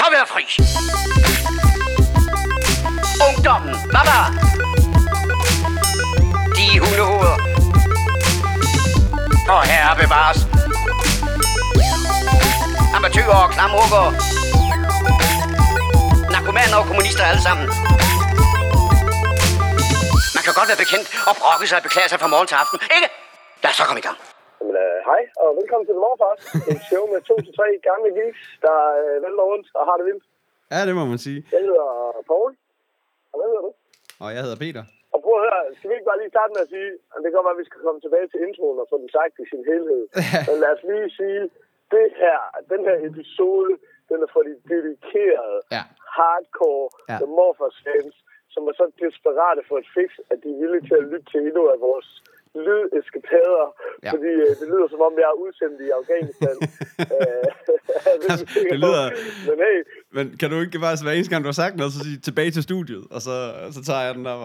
så være fri. Ungdommen, baba. De hundehoveder. Og herre bevares. Amatører og klamrukker. Narkomaner og kommunister alle sammen. Man kan godt være bekendt og brokke sig og beklage sig fra morgen til aften, ikke? Lad os så komme i gang. Hej, og velkommen til The Morfars. En show med 2-3 gamle geeks, der vælter rundt og har det vildt. Ja, det må man sige. Jeg hedder Poul. Og hvad hedder du? Og jeg hedder Peter. Og prøv at høre, skal vi ikke bare lige starte med at sige, at det kan godt være, at vi skal komme tilbage til introen og få den sagt i sin helhed. Men lad os lige sige, det her, den her episode, den er for de dedikerede, hardcore The Morfars fans, som er så desperate for et fix, at de er villige til at lytte til endnu af vores lydeskapader, fordi det lyder som om, jeg er udsendt i Afghanistan. Det lyder... Men, hey. Men kan du ikke bare, hver eneste gang, du har sagt noget, så sige tilbage til studiet, og så tager jeg den der.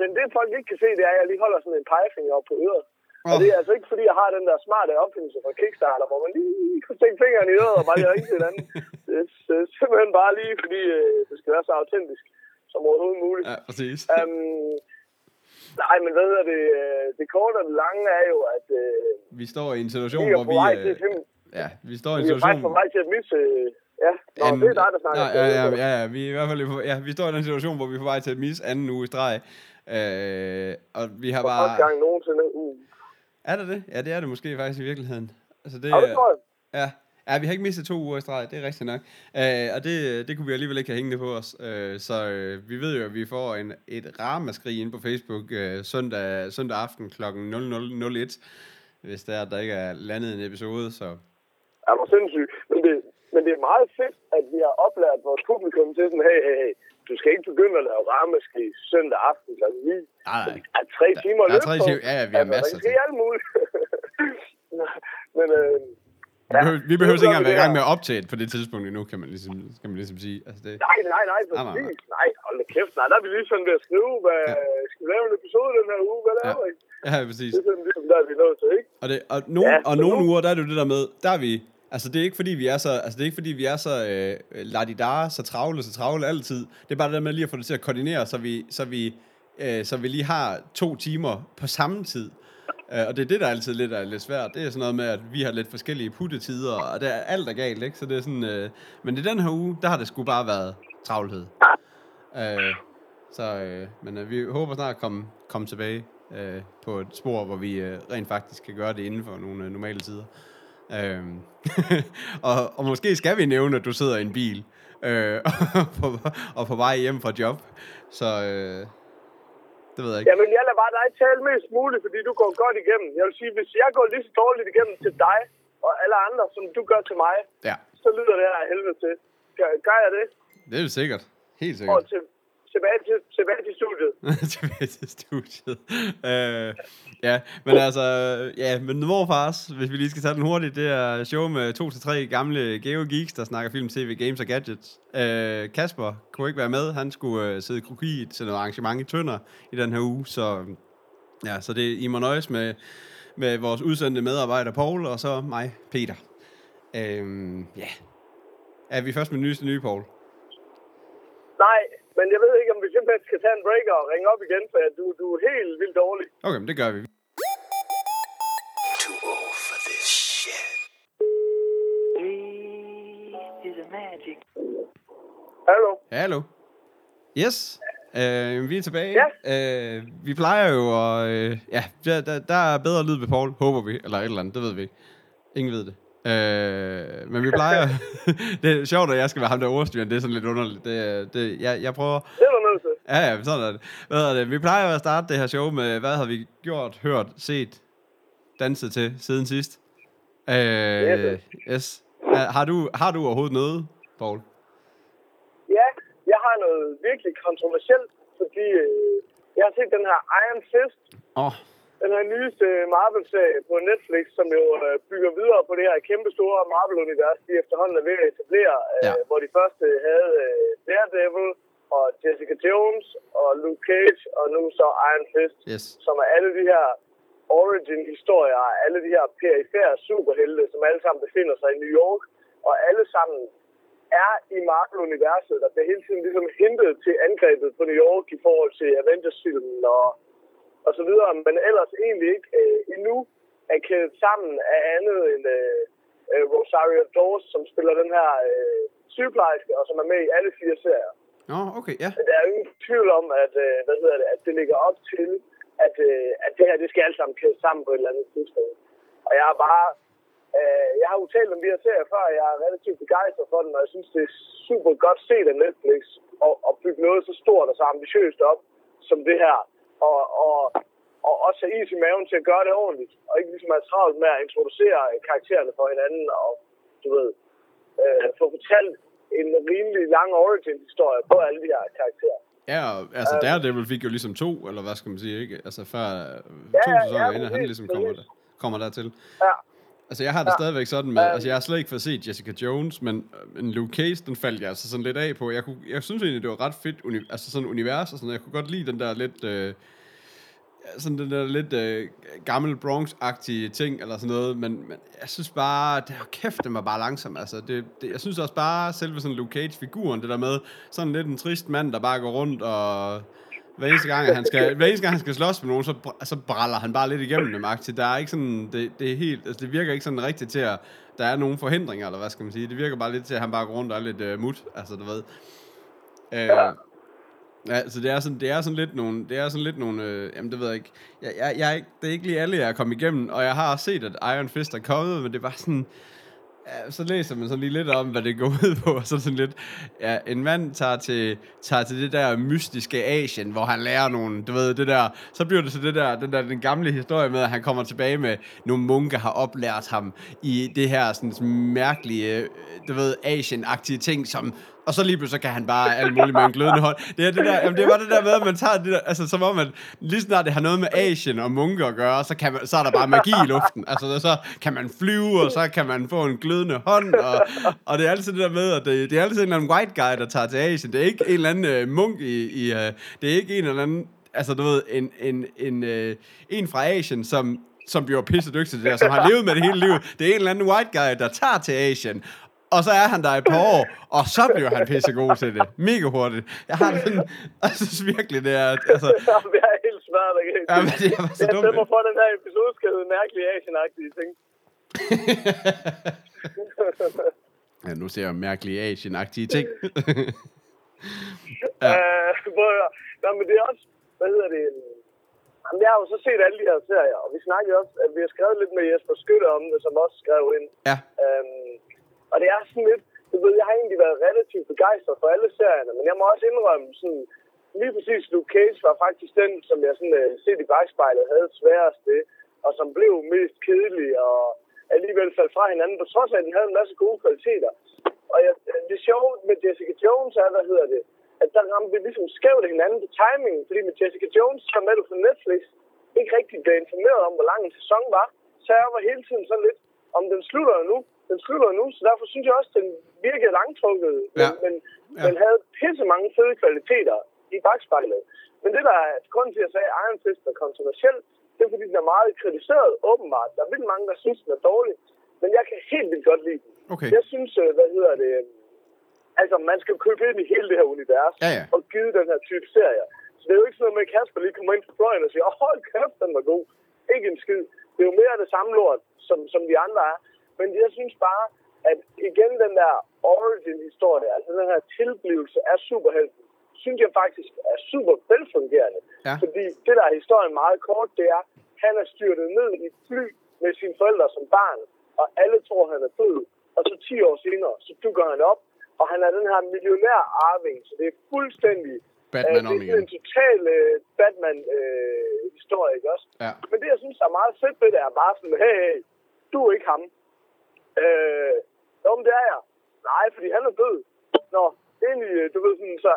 Men det folk ikke kan se, det er, at jeg lige holder sådan en pegefinger op på øret. Og det er altså ikke, fordi jeg har den der smarte opfindelse fra Kickstarter, hvor man lige kan stikke fingeren i øret og bare lige ringe til hinanden. Det er simpelthen bare lige, fordi det skal være så autentisk som overhovedet muligt. Ja, præcis. Nej, men hvad hedder det? Det korte og det lange er jo, at... vi står i en situation, hvor vi... vi står i en situation... Vi er faktisk på vej til at misse... det er dig, der snakker. Vi er i hvert fald... vi står i en situation, hvor vi er på vej til at misse anden uge i streg. Og vi har bare... Første gang nogensinde ugen. Er det det? Ja, det er det måske faktisk i virkeligheden. Altså, det tror jeg. Ja, vi har ikke mistet 2 uger i streg, det er rigtigt nok. Og det kunne vi alligevel ikke have hængende på os. Så vi ved jo, at vi får et ramaskrig inde på Facebook søndag aften kl. 00:01, hvis der ikke er landet en episode. Så. Ja, det var sindssygt. Men det er meget fedt, at vi har oplært vores publikum til sådan, hey, du skal ikke begynde at lave ramaskrig søndag aften kl. 9. Nej. Der er 3 timer løbet på. Ja, vi har masser. Det er alt muligt. Men... vi behøver ikke engang være i gang med at optage på det tidspunkt endnu, kan man ligesom sige. Altså det... Nej, præcis. Nej, hold da kæft. Nej, der er vi lige sådan ved at skrive, skal vi lave en episode den her uge? Hvad laver vi? Ja, præcis. Det er sådan ligesom, der er vi nået til, ikke? Og nogle uger, der er det jo det der med, der er vi... Altså, det er ikke, fordi vi er så... Altså, det er ikke, fordi vi er så... ladidare, så travle altid. Det er bare det der med lige at få det til at koordinere, så vi lige har 2 timer på samme tid. Og det er det, der altid er lidt svært. Det er sådan noget med, at vi har lidt forskellige puttetider, og der er alt er galt, ikke? Så det er sådan, men i den her uge, der har det sgu bare været travlhed. Men vi håber snart at komme tilbage på et spor, hvor vi rent faktisk kan gøre det inden for nogle normale tider. Og måske skal vi nævne, at du sidder i en bil og på vej hjem fra job. Så... det ved jeg ikke. Jamen, jeg lader bare dig tale mest muligt, fordi du går godt igennem. Jeg vil sige, hvis jeg går lige så dårligt igennem til dig og alle andre, som du gør til mig, så lyder det her af helvede til. Gør jeg det? Det er jo sikkert. Helt sikkert. Og tilbage til studiet. Tilbage til studiet. Men Morfars, hvis vi lige skal tage den hurtigt, det er show med 2-3 gamle geo-geeks, der snakker film, tv, games og gadgets. Kasper kunne ikke være med, han skulle sidde i kroki til noget arrangement i Tønder i den her uge, så det I må nøjes med vores udsendte medarbejder Poul, og så mig, Peter. Er vi først med den nyeste nye, Poul? Nej. Men jeg ved ikke, om vi simpelthen skal tage en break og ringe op igen, for du er helt vildt dårlig. Okay, men det gør vi. Too old for this shit. This is magic. Hallo. Yes, vi er tilbage. Ja. Vi plejer jo, og der er bedre lyd ved Poul, håber vi, eller et eller andet, det ved vi ikke. Ingen ved det. Men vi plejer... det er sjovt, at jeg skal være ham der ordstyren. Det er sådan lidt underligt. Jeg prøver... Det er noget til. Ja, sådan er det. Hvad det. Vi plejer at starte det her show med, hvad har vi gjort, hørt, set, danset til siden sidst? Yes. Har du overhovedet noget, Poul? Ja, jeg har noget virkelig kontroversielt, fordi jeg har set den her Iron Fist. Den her nyeste Marvel-serie på Netflix, som jo bygger videre på det her kæmpe store Marvel-univers, de efterhånden er ved at etablere, hvor de første havde Daredevil og Jessica Jones og Luke Cage og nu så Iron Fist, som er alle de her origin-historier, alle de her perifære superhelte, som alle sammen befinder sig i New York, og alle sammen er i Marvel-universet, der bliver hele tiden ligesom hintet til angrebet på New York i forhold til Avengers-filmen og så videre, men ellers egentlig ikke endnu er kædet sammen af andet end Rosario Dawson, som spiller den her sygeplejerske, og som er med i alle fire serier. Oh, okay, yeah. Der er jo ingen tvivl om, at det ligger op til, at det her, det skal alle sammen kædes sammen på et eller andet tidspunkt. Og jeg er bare... Jeg har jo talt om de her serier før, jeg er relativt begejstret for den, og jeg synes, det er super godt set af Netflix at bygge noget så stort og så ambitiøst op som det her, og også have is i maven til at gøre det ordentligt, og ikke ligesom have travlt med at introducere karaktererne for hinanden, og du ved, få fortalt en rimelig lang origin-historie på alle de her karakterer. Ja, altså Daredevil fik jo ligesom to, eller hvad skal man sige, ikke? Altså før to sæsoner inden, han ligesom kommer dertil. Ja. Altså, jeg har det stadigvæk sådan med... Altså, jeg har slet ikke fået set Jessica Jones, men Luke Cage, den faldt jeg altså sådan lidt af på. Jeg synes egentlig, det var ret fedt altså sådan univers og sådan. Jeg kunne godt lide den der lidt... sådan den der lidt gammel Bronx-agtige ting eller sådan noget. Men jeg synes bare... Det er kæft, den var bare langsom, altså. Jeg synes også bare, selve sådan Luke Cage-figuren, det der med sådan lidt en trist mand, der bare går rundt og... Hver eneste gang han skal slås med nogen, så braller han bare lidt igennem dem. Der er ikke sådan, det er helt, altså det virker ikke sådan rigtigt til at der er nogen forhindringer eller hvad skal man sige. Det virker bare lidt til at han bare går rundt og er lidt mut, altså du ved. Altså det er sådan lidt nogle, jamen det ved jeg ikke. Jeg det er ikke lige alle jeg er kommet igennem, og jeg har set at Iron Fist er kommet, men det var sådan. Ja, så læser man så lige lidt om, hvad det går ud på, og så sådan lidt, ja, en mand tager til det der mystiske Asien, hvor han lærer nogen, du ved, det der, så bliver det så det der, den gamle historie med, at han kommer tilbage med, nogle munke har oplært ham i det her sådan mærkelige, du ved, Asien-agtige ting, som, og så lige pludselig kan han bare alt muligt med en glødende hånd. Det var det der med, at man tager det der, altså som om, at lige snart det har noget med Asien og munke at gøre, så er der bare magi i luften. Altså så kan man flyve, og så kan man få en glødende hånd, og det er altid det der med, at det er altid en eller anden white guy, der tager til Asien. Det er ikke en eller anden munk i det er ikke en eller anden, altså du ved, en fra Asien, som bliver pissedygtig til det der, som har levet med det hele livet. Det er en eller anden white guy, der tager til Asien, og så er han der i et par år, og så bliver han pissegod til det. Mega hurtigt. Jeg synes virkelig, det er... Altså... Jamen, jeg er helt svært, ikke? Jamen, det er bare så dumt. Jeg stemmer for den her episode, skal hedde mærkelige Asian-agtige ting. Ja, nu ser jeg mærkelige Asian-agtige ting. Ja. Men det er også... Hvad hedder det? Jamen, jeg har jo så set alle de her serier, og vi snakkede også... At vi har skrevet lidt med Jesper Skytter om det, som også skrev ind. Ja. Og det er sådan lidt, du ved, jeg har egentlig været relativt begejstret for alle serierne, men jeg må også indrømme, sådan, lige præcis Luke Cage var faktisk den, som jeg sådan, set i bagspejlet havde sværest ved, og som blev mest kedelig, og alligevel faldt fra hinanden, på trods af, at den havde en masse gode kvaliteter. Og det sjove med Jessica Jones er, at der ramte vi ligesom skævt hinanden på timingen, fordi med Jessica Jones, som er du på Netflix, ikke rigtig blev informeret om, hvor lang en sæson var, så jeg var hele tiden sådan lidt, om den slutter nu. Den slutter nu, så derfor synes jeg også, at den virkede langtrukket, men den havde pisse mange fede kvaliteter i bagspejlet. Men det, der er grunden til, at jeg sagde, at Iron Fist er kontroversiel, det er, fordi den er meget kritiseret, åbenbart. Der er vildt mange, der synes, den er dårlig, men jeg kan helt vildt godt lide den. Okay. Jeg synes, altså, man skal købe ind i hele det her univers og give den her type serier. Så det er jo ikke sådan noget med, at Kasper lige kommer ind på fløjen og siger, hold kæft, den var god. Ikke en skid. Det er jo mere det samme lort, som de andre er. Men jeg synes bare, at igen den der origin-historie, altså den her tilblivelse af superhelten, synes jeg faktisk er super velfungerende. Ja. Fordi det, der er historien meget kort, det er, at han er styrtet ned i et fly med sine forældre som barn, og alle tror, han er død. Og så 10 år senere, så dukker han op, og han er den her millionær-arving, så det er fuldstændig... Batman det er en total Batman-historie, ikke også? Ja. Men det, jeg synes er meget fedt ved det, er bare sådan, hey, du er ikke ham. Nå, men det er jeg. Nej, fordi han er død. Nå, egentlig, du ved sådan, så...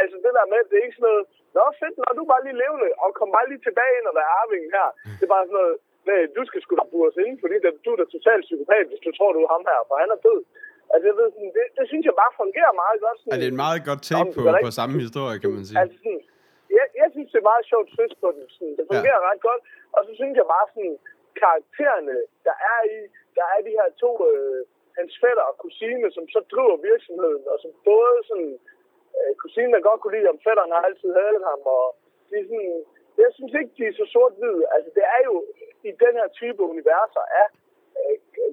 Altså, det der med, det er ikke sådan noget... Nå, fedt, når du er bare lige levende, og kom bare lige tilbage ind og være arvingen her. Det er bare sådan noget... Nej, du skal sgu da bures ind, fordi du er da totalt psykopat, hvis du tror, du er ham her, for han er død. Altså, jeg ved sådan, det synes jeg bare fungerer meget godt. Sådan, det er et meget godt take på samme historie, kan man sige. Altså, sådan, jeg synes, det er meget sjovt twist på den. Sådan, det fungerer ret godt. Og så synes jeg bare sådan... karaktererne, der er i de her to hans fætter og kusine, som så driver virksomheden, og som både sådan, kusinen der godt kunne lide ham, fætteren har altid hadet ham, og de er sådan, jeg synes ikke, de er så sort-hvide. Altså, det er jo i den her type universer af,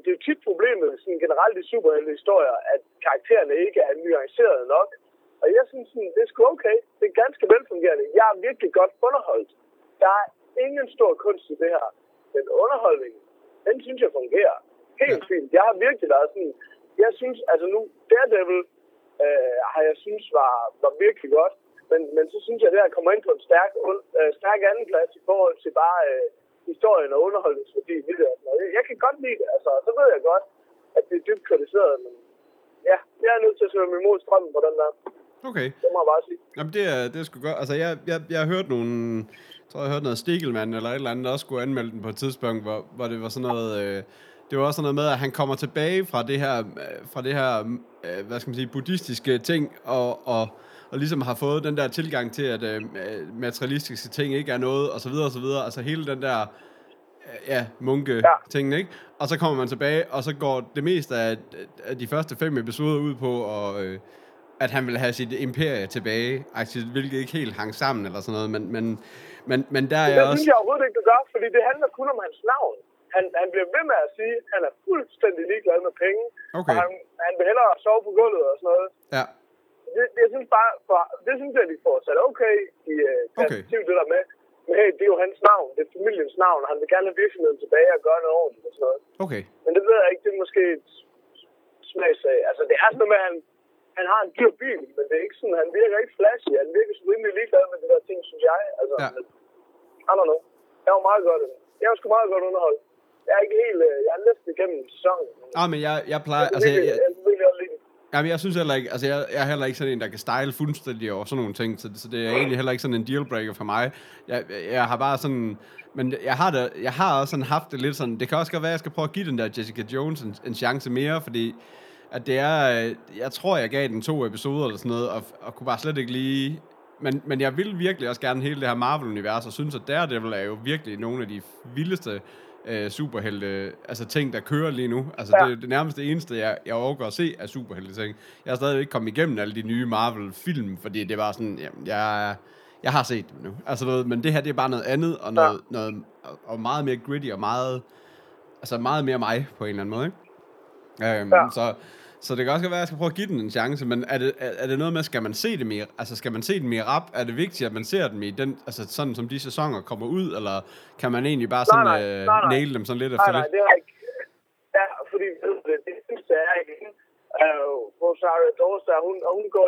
det er jo tit problemet sådan generelt i superheltehistorier, at karaktererne ikke er nuancerede nok. Og jeg synes, sådan, det er sgu okay. Det er ganske velfungerende. Jeg er virkelig godt underholdt. Der er ingen stor kunst i det her. Men underholdningen, den synes jeg fungerer helt fint. Jeg har virkelig været sådan... Jeg synes, altså nu, Daredevil har jeg synes var virkelig godt. Men så synes jeg, at det her kommer ind på en stærk anden plads i forhold til bare historien og underholdningsværdi. Jeg kan godt lide det, altså. Så ved jeg godt, at det er dybt kritiseret, men ja, jeg er nødt til at svømme imod strømmen på den der. Okay. Det må jeg bare sige. Jamen, det er sgu godt. Altså, jeg har hørt nogle... Jeg tror, jeg hørte noget Stiglmann eller et eller andet, der også skulle anmelde den på et tidspunkt, hvor det var sådan noget... Det var også sådan noget med, at han kommer tilbage fra det her... fra det her, hvad skal man sige, buddhistiske ting, og ligesom har fået den der tilgang til, at materialistiske ting ikke er noget, og så videre, og så videre. Altså hele den der, munke-tingen, ikke? Og så kommer man tilbage, og så går det meste af de første 5 episoder ud på, og, at han vil have sit imperie tilbage, hvilket ikke helt hang sammen, eller sådan noget, men der er også... Det synes jeg overhovedet ikke, du gør, fordi det handler kun om hans navn. Han bliver ved med at sige, at han er fuldstændig ligeglad med penge, okay. Og han vil hellere sove på gulvet og sådan noget. Ja. Jeg synes bare, det synes jeg, de får sat okay i perspektiv, det der med. Men hey, det er jo hans navn, det er familiens navn, og han vil gerne have virksomheden tilbage og gøre noget ordentligt og sådan noget. Okay. Men det ved jeg ikke, det er måske et smagsag. Altså, det er sådan noget med, at han har en dyr bil, men det er ikke sådan, han virker ikke flashy, han virker så rimelig ligeglad med de der ting, synes jeg. Altså, ja. I don't know. Jeg var meget godt. Jeg var sgu meget godt underholdt. Jeg er ikke helt, jeg er næsten igennem sæsonen. Ah, men jeg plejer, altså... Jamen, jeg synes heller ikke, altså jeg er heller ikke sådan en, der kan style fuldstændig over sådan nogle ting, så det er egentlig heller ikke sådan en dealbreaker for mig. Jeg har bare sådan, men jeg har også sådan haft det lidt sådan, det kan også godt være, at jeg skal prøve at give den der Jessica Jones en chance mere, fordi at det er, jeg tror, jeg gav den 2 episoder eller sådan noget, og kunne bare slet ikke lige, men jeg vil virkelig også gerne hele det her Marvel-univers, og synes, at Daredevil er jo virkelig nogle af de vildeste superhelte, altså ting, der kører lige nu. Altså, ja. Det er det nærmeste eneste, jeg overgår at se, er superhelte ting. Jeg har stadig ikke kommet igennem alle de nye Marvel-film, fordi det var sådan, jamen, jeg har set dem nu. Altså, men det her, det er bare noget andet, og noget og meget mere gritty, og meget, altså meget mere mig, på en eller anden måde, ikke? Så det kan også være, at jeg skal prøve at give den en chance, men er det noget med, skal man se det mere? Altså, skal man se den mere rap? Er det vigtigt, at man ser dem i den, altså sådan som de sæsoner kommer ud, eller kan man egentlig bare sådan naile dem sådan lidt efter lidt? Nej, det er ikke. Ja, fordi det synes jeg er ikke. Rosario Dawson, hun går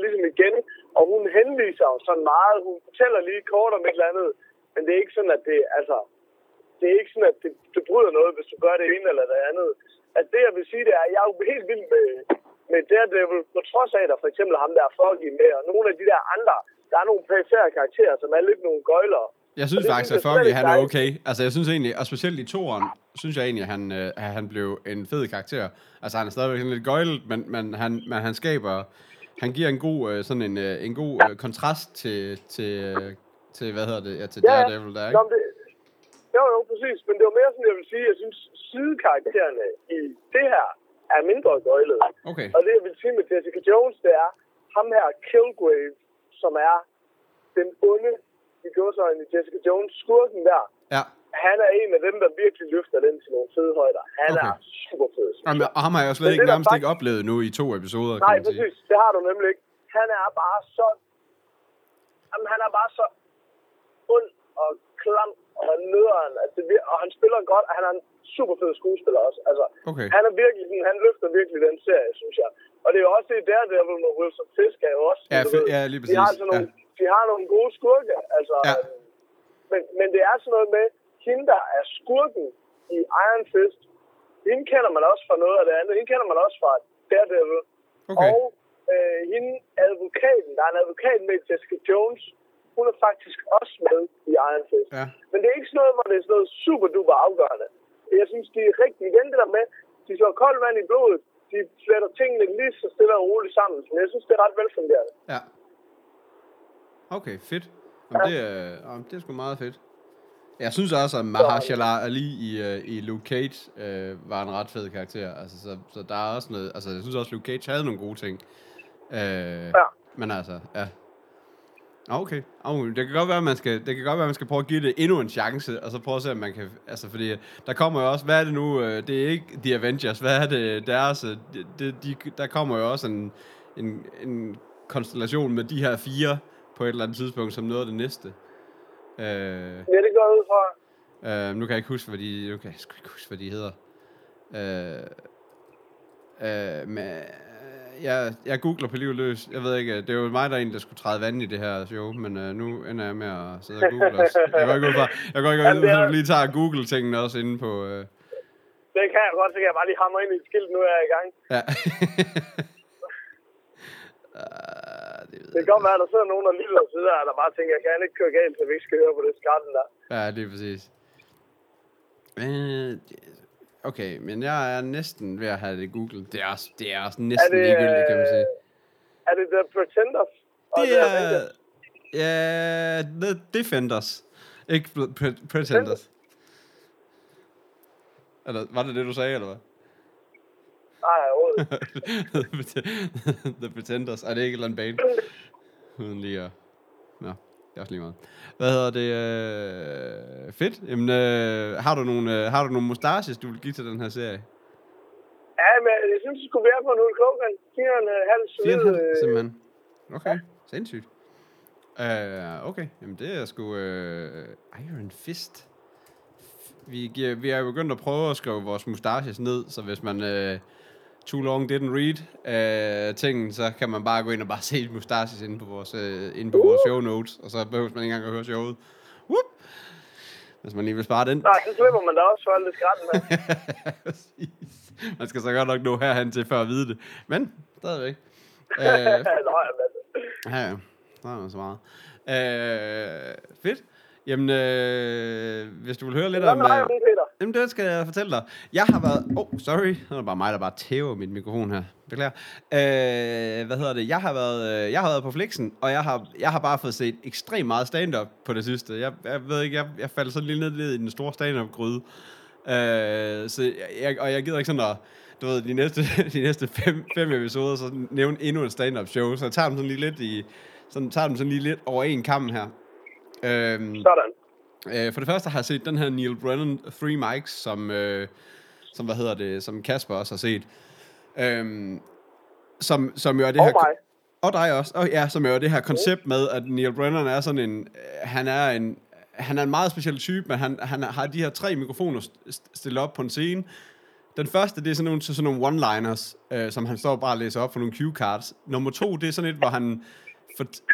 ligesom igen, og hun henviser jo sådan meget. Hun fortæller lige kort om et eller andet, men det er ikke sådan, at det, altså, det er ikke sådan, at det bryder noget, hvis du gør det ene eller det andet. At det, jeg vil sige, det er, at jeg er jo helt vild med Daredevil, på trods af, der for eksempel ham der Foggy med, og nogle af de der andre, der er nogle perifære karakterer, som er lidt nogle gøjlere. Jeg synes faktisk, at Foggy, han er okay. Altså, jeg synes egentlig, og specielt i 2'eren, synes jeg egentlig, at han blev en fed karakter. Altså, han er stadigvæk sådan lidt gøjlet, men han skaber, han giver en god, sådan en god kontrast til hvad hedder det, ja, til Daredevil, der, ikke? Jo, præcis, men det var mere sådan, jeg vil sige, jeg synes, sidekaraktererne i det her er mindre gøjlede. Okay. Og det, jeg vil sige med Jessica Jones, det er ham her, Kilgrave, som er den onde, i gåseøjne Jessica Jones, skurken der. Ja. Han er en af dem, der virkelig løfter den til nogle fede højder. Han er super fed. Og ham har jeg jo slet ikke nærmest ikke oplevet nu i 2 episoder. Nej, præcis, det har du nemlig ikke. Han er bare så... Jamen, han er bare så ond og klam og nødderen, altså, og han spiller godt, og han er en super fed skuespiller også. Altså, han er virkelig, han løfter virkelig den serie, synes jeg. Og det er jo også det Daredevil med Wilson Fisk er jo også. Ja, lige præcis. De har nogle gode skurke, altså. Ja. Men det er sådan noget med, hende der er skurken i Iron Fist, hende kender man også fra noget af det andet. Hende kender man også fra Daredevil. Okay. Og hende advokaten, der er en advokat med Jessica Jones, hun er faktisk også med i Iron Fist. Ja. Men det er ikke sådan noget, hvor det er sådan noget super duper afgørende. Jeg synes, de er rigtig igen det der med, de slår koldt vand i blodet, de fletter tingene lige så stille og roligt sammen. Men jeg synes, det er ret velfungerende. Ja. Okay, fedt. Jamen, det er sgu meget fedt. Jeg synes også, at Mahershala Ali i Luke Cage var en ret fed karakter. Altså, så der er også noget... Altså, jeg synes også, at Luke Cage havde nogle gode ting. Ja. Men altså, ja. Okay. Det kan godt være, at man skal prøve at give det endnu en chance, og så prøve at se, om man kan... Altså, fordi der kommer jo også... Hvad er det nu? Det er ikke The Avengers. Hvad er det deres... Der kommer jo også en konstellation med de her fire på et eller andet tidspunkt, som noget af det næste. Ja, det går ud fra. Nu kan jeg ikke huske, hvad de hedder. Men... Jeg googler på livet løs. Jeg ved ikke, det er jo mig, der er en, der skulle træde vand i det her show, men nu ender jeg med at sidde og google os. Jeg går ikke ud fra, at du lige tager Google-tingene også inde på... Det kan jeg godt, så kan jeg bare lige hamre ind i et skilt, nu er jeg i gang. Ja. Det kan godt være, at der sidder nogen, der lige ved siden af, der bare tænker, jeg kan ikke køre galt, så vi ikke skal høre på det skratten der. Ja, det er præcis. Okay, men jeg er næsten ved at have det googlet. Det er også næsten ligegyldigt, kan man sige. Er det The Pretenders? Ja, The Defenders. Ikke Pretenders. Eller, var det du sagde, eller hvad? Nej, The Pretenders. Er det ikke et eller andet bane? Uden lige at... Nå. Det er også lige meget. Hvad hedder det? Fedt. Jamen, har du nogle mustaches, du vil give til den her serie? Ja, men jeg synes, det skulle være på en uge klokken. 4,5 simpelthen. Okay, ja. Sindssygt. Okay, jamen det er sgu Iron Fist. Vi er jo begyndt at prøve at skrive vores mustaches ned, så hvis man... Too long didn't read tingen, så kan man bare gå ind og bare se mustaches inde på vores show notes, og så behøver man ikke engang at høre showet. Whoop! Hvis man lige vil spare den. Nej, så slipper man da også for alt det skratten med. Man skal så godt nok nå herhen til, før at vide det. Men, stadigvæk. Ja, der er man så meget. Fedt. Jamen, hvis du vil høre lidt om... Jamen, det skal jeg fortælle dig. Jeg har været... Oh, sorry. Det var bare mig, der bare tæver mit mikrofon her. Beklager. Jeg har været på Flixen, og jeg har bare fået set ekstremt meget stand-up på det sidste. Jeg ved ikke, jeg faldt sådan lidt ned i den store stand-up-gryde. Jeg gider ikke sådan at... Du ved, de næste fem episoder, så nævne endnu et stand-up-show. Så jeg tager dem sådan lige lidt over en kamp her. Sådan. For det første har jeg set den her Neil Brennan Three Mics, som Kasper også har set, som jo er det her mig. Og dig også. Og ja, som jo er det her koncept med, at Neil Brennan er sådan en, han er en meget speciel type, men han har de her 3 mikrofoner stillet op på en scene. Den første, det er sådan nogle one-liners, som han står bare og læser op for nogle cue cards. Nummer 2, det er sådan et, hvor han...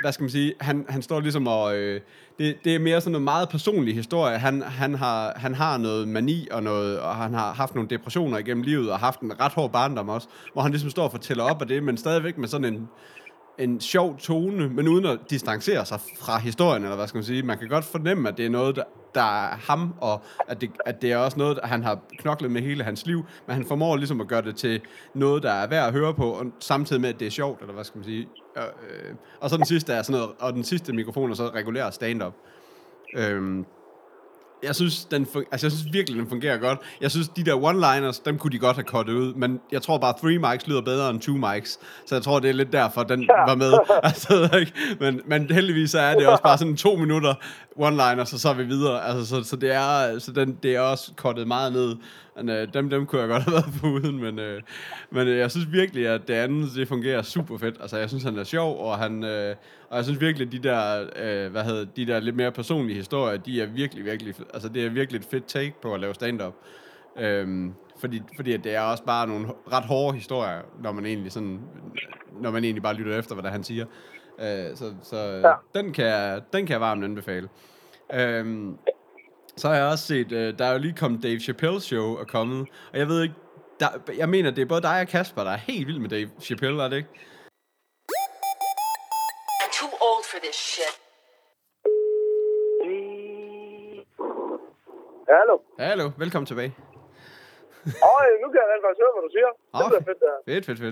hvad skal man sige, han står ligesom og det er mere sådan en meget personlig historie. Han har noget mani og han har haft nogle depressioner igennem livet og haft en ret hård barndom også, hvor han ligesom står og fortæller op af det, men stadigvæk med sådan en sjov tone, men uden at distancere sig fra historien, eller hvad skal man sige. Man kan godt fornemme, at det er noget, der er ham, og at det er også noget, han har knoklet med hele hans liv, men han formår ligesom at gøre det til noget, der er værd at høre på, og samtidig med, at det er sjovt, eller hvad skal man sige. Og så den sidste er sådan noget, og den sidste mikrofon er så regulær stand-up. Jeg synes virkelig, den fungerer godt. Jeg synes, de der one-liners, dem kunne de godt have cuttet ud, men jeg tror bare, 3 mics lyder bedre end 2 mics, så jeg tror, det er lidt derfor, den var med. Altså, ikke? Men heldigvis så er det også bare sådan 2 minutter one-liners, og så er vi videre. Altså, det er også cuttet meget ned. Men, dem kunne jeg godt have været på uden, men jeg synes virkelig, at det andet, det fungerer super fedt. Altså, jeg synes, han er sjov, og jeg synes virkelig, de der, de der lidt mere personlige historier, de er virkelig, virkelig... Altså, det er virkelig et fedt take på at lave stand-up. Fordi det er også bare nogle ret hårde historier, når man egentlig bare lytter efter, hvad der han siger. Den kan jeg varmt anbefale. Så har jeg også set, der er jo lige kommet Dave Chappelle show er kommet, og jeg ved ikke, jeg mener, det er både dig og Kasper, der er helt vild med Dave Chappelle, er det ikke? I'm too old for this shit. Hallo. Hallo, velkommen tilbage. Nu kan jeg rent faktisk høre, hvad du siger. Det bliver fedt, der.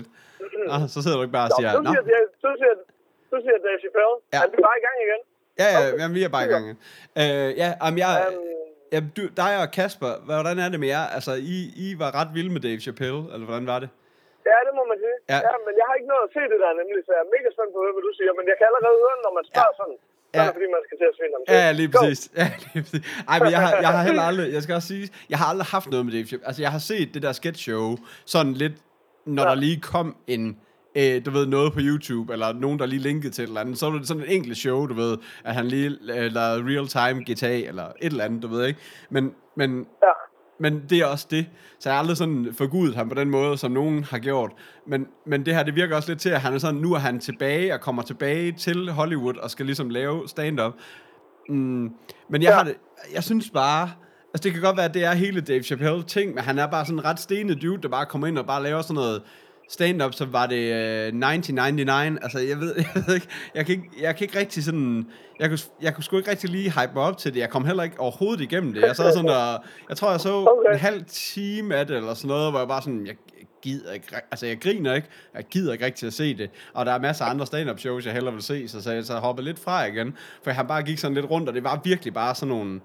Fedt. Så sidder du ikke bare og siger... Du siger Dave Chappelle. Ja. Han bliver bare i gang igen. Ja, vi er bare i gang igen. Jamen, du, dig og Kasper, hvordan er det med jer? Altså, I var ret vilde med Dave Chappelle, eller hvordan var det? Ja, det må man sige. Ja. Ja, men jeg har ikke noget at se det der nemlig, så jeg er mega spændt på at høre, hvad du siger. Men jeg kan allerede høre, når man spørger sådan. Ja. Det er fordi, man skal til at svinde om det. Ja, lige præcis. Ja, lige præcis. Ej, men jeg har heller aldrig, jeg skal også sige, jeg har aldrig haft noget med Dave Chappelle. Altså, jeg har set det der sketch show, sådan lidt, når der lige kom en... du ved, noget på YouTube, eller nogen, der lige linkede til et eller andet, så var det sådan et enkelt show, du ved, at han lige lavede real-time GTA, eller et eller andet, du ved, ikke? Men det er også det. Så jeg har aldrig sådan forgudet ham på den måde, som nogen har gjort. Men det her, det virker også lidt til, at han er sådan, nu er han tilbage, og kommer tilbage til Hollywood, og skal ligesom lave stand-up. Men jeg har det, jeg synes bare... Altså, det kan godt være, at det er hele Dave Chappelle-ting, men han er bare sådan en ret stenet dude, der bare kommer ind og bare laver sådan noget... stand-up, så var det 1999, altså jeg kan ikke rigtig sådan, jeg kunne sgu ikke rigtig lige hype mig op til det, jeg kom heller ikke overhovedet igennem det, jeg sad sådan og, jeg tror jeg så en halv time af det, eller sådan noget, hvor jeg bare sådan, jeg gider ikke, altså jeg griner ikke, jeg gider ikke rigtig at se det, og der er masser af andre stand-up shows, jeg hellere vil se, så jeg hoppede lidt fra igen, for han bare gik sådan lidt rundt, og det var virkelig bare sådan nogle,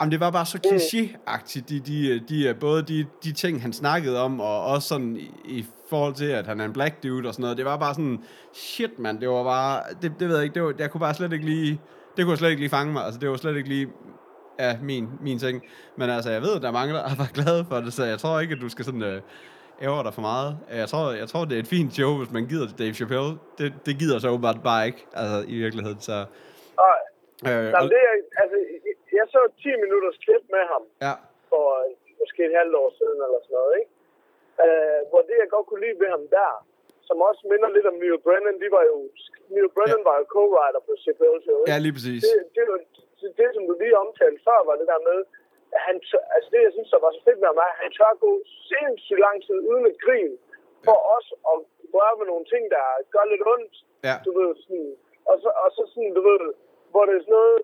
jamen, det var bare så kliché-agtigt, både de ting, han snakkede om, og også sådan i forhold til, at han er en black dude og sådan noget. Det var bare sådan, shit, mand, det var bare, det ved jeg ikke, det var, jeg kunne bare slet ikke lige, det kunne slet ikke lige fange mig, altså det var slet ikke lige af min ting. Men altså, jeg ved, der mangler, jeg var glad for det, så jeg tror ikke, at du skal sådan ævre dig for meget. Jeg tror, det er et fint show, hvis man gider Dave Chappelle. Det gider så åbenbart bare ikke, altså i virkeligheden, så... Jamen, det er, altså, jeg så 10 minutters klip med ham for måske et halvt år siden eller sådan noget, ikke? Hvor det, jeg godt kunne lide ved ham der, som også minder lidt om Neil Brennan, Neil Brennan var jo co-writer på Chappelle's show, ikke? Ja, lige præcis. Det, som du lige omtalte før, var det der med, at han altså det, jeg synes, der var så fedt med ham, han tør gå sindssygt lang tid uden at grine, for også at røre med nogle ting, der gør lidt ondt, du ved, sådan, og så sådan, du ved, hvor det er sådan noget,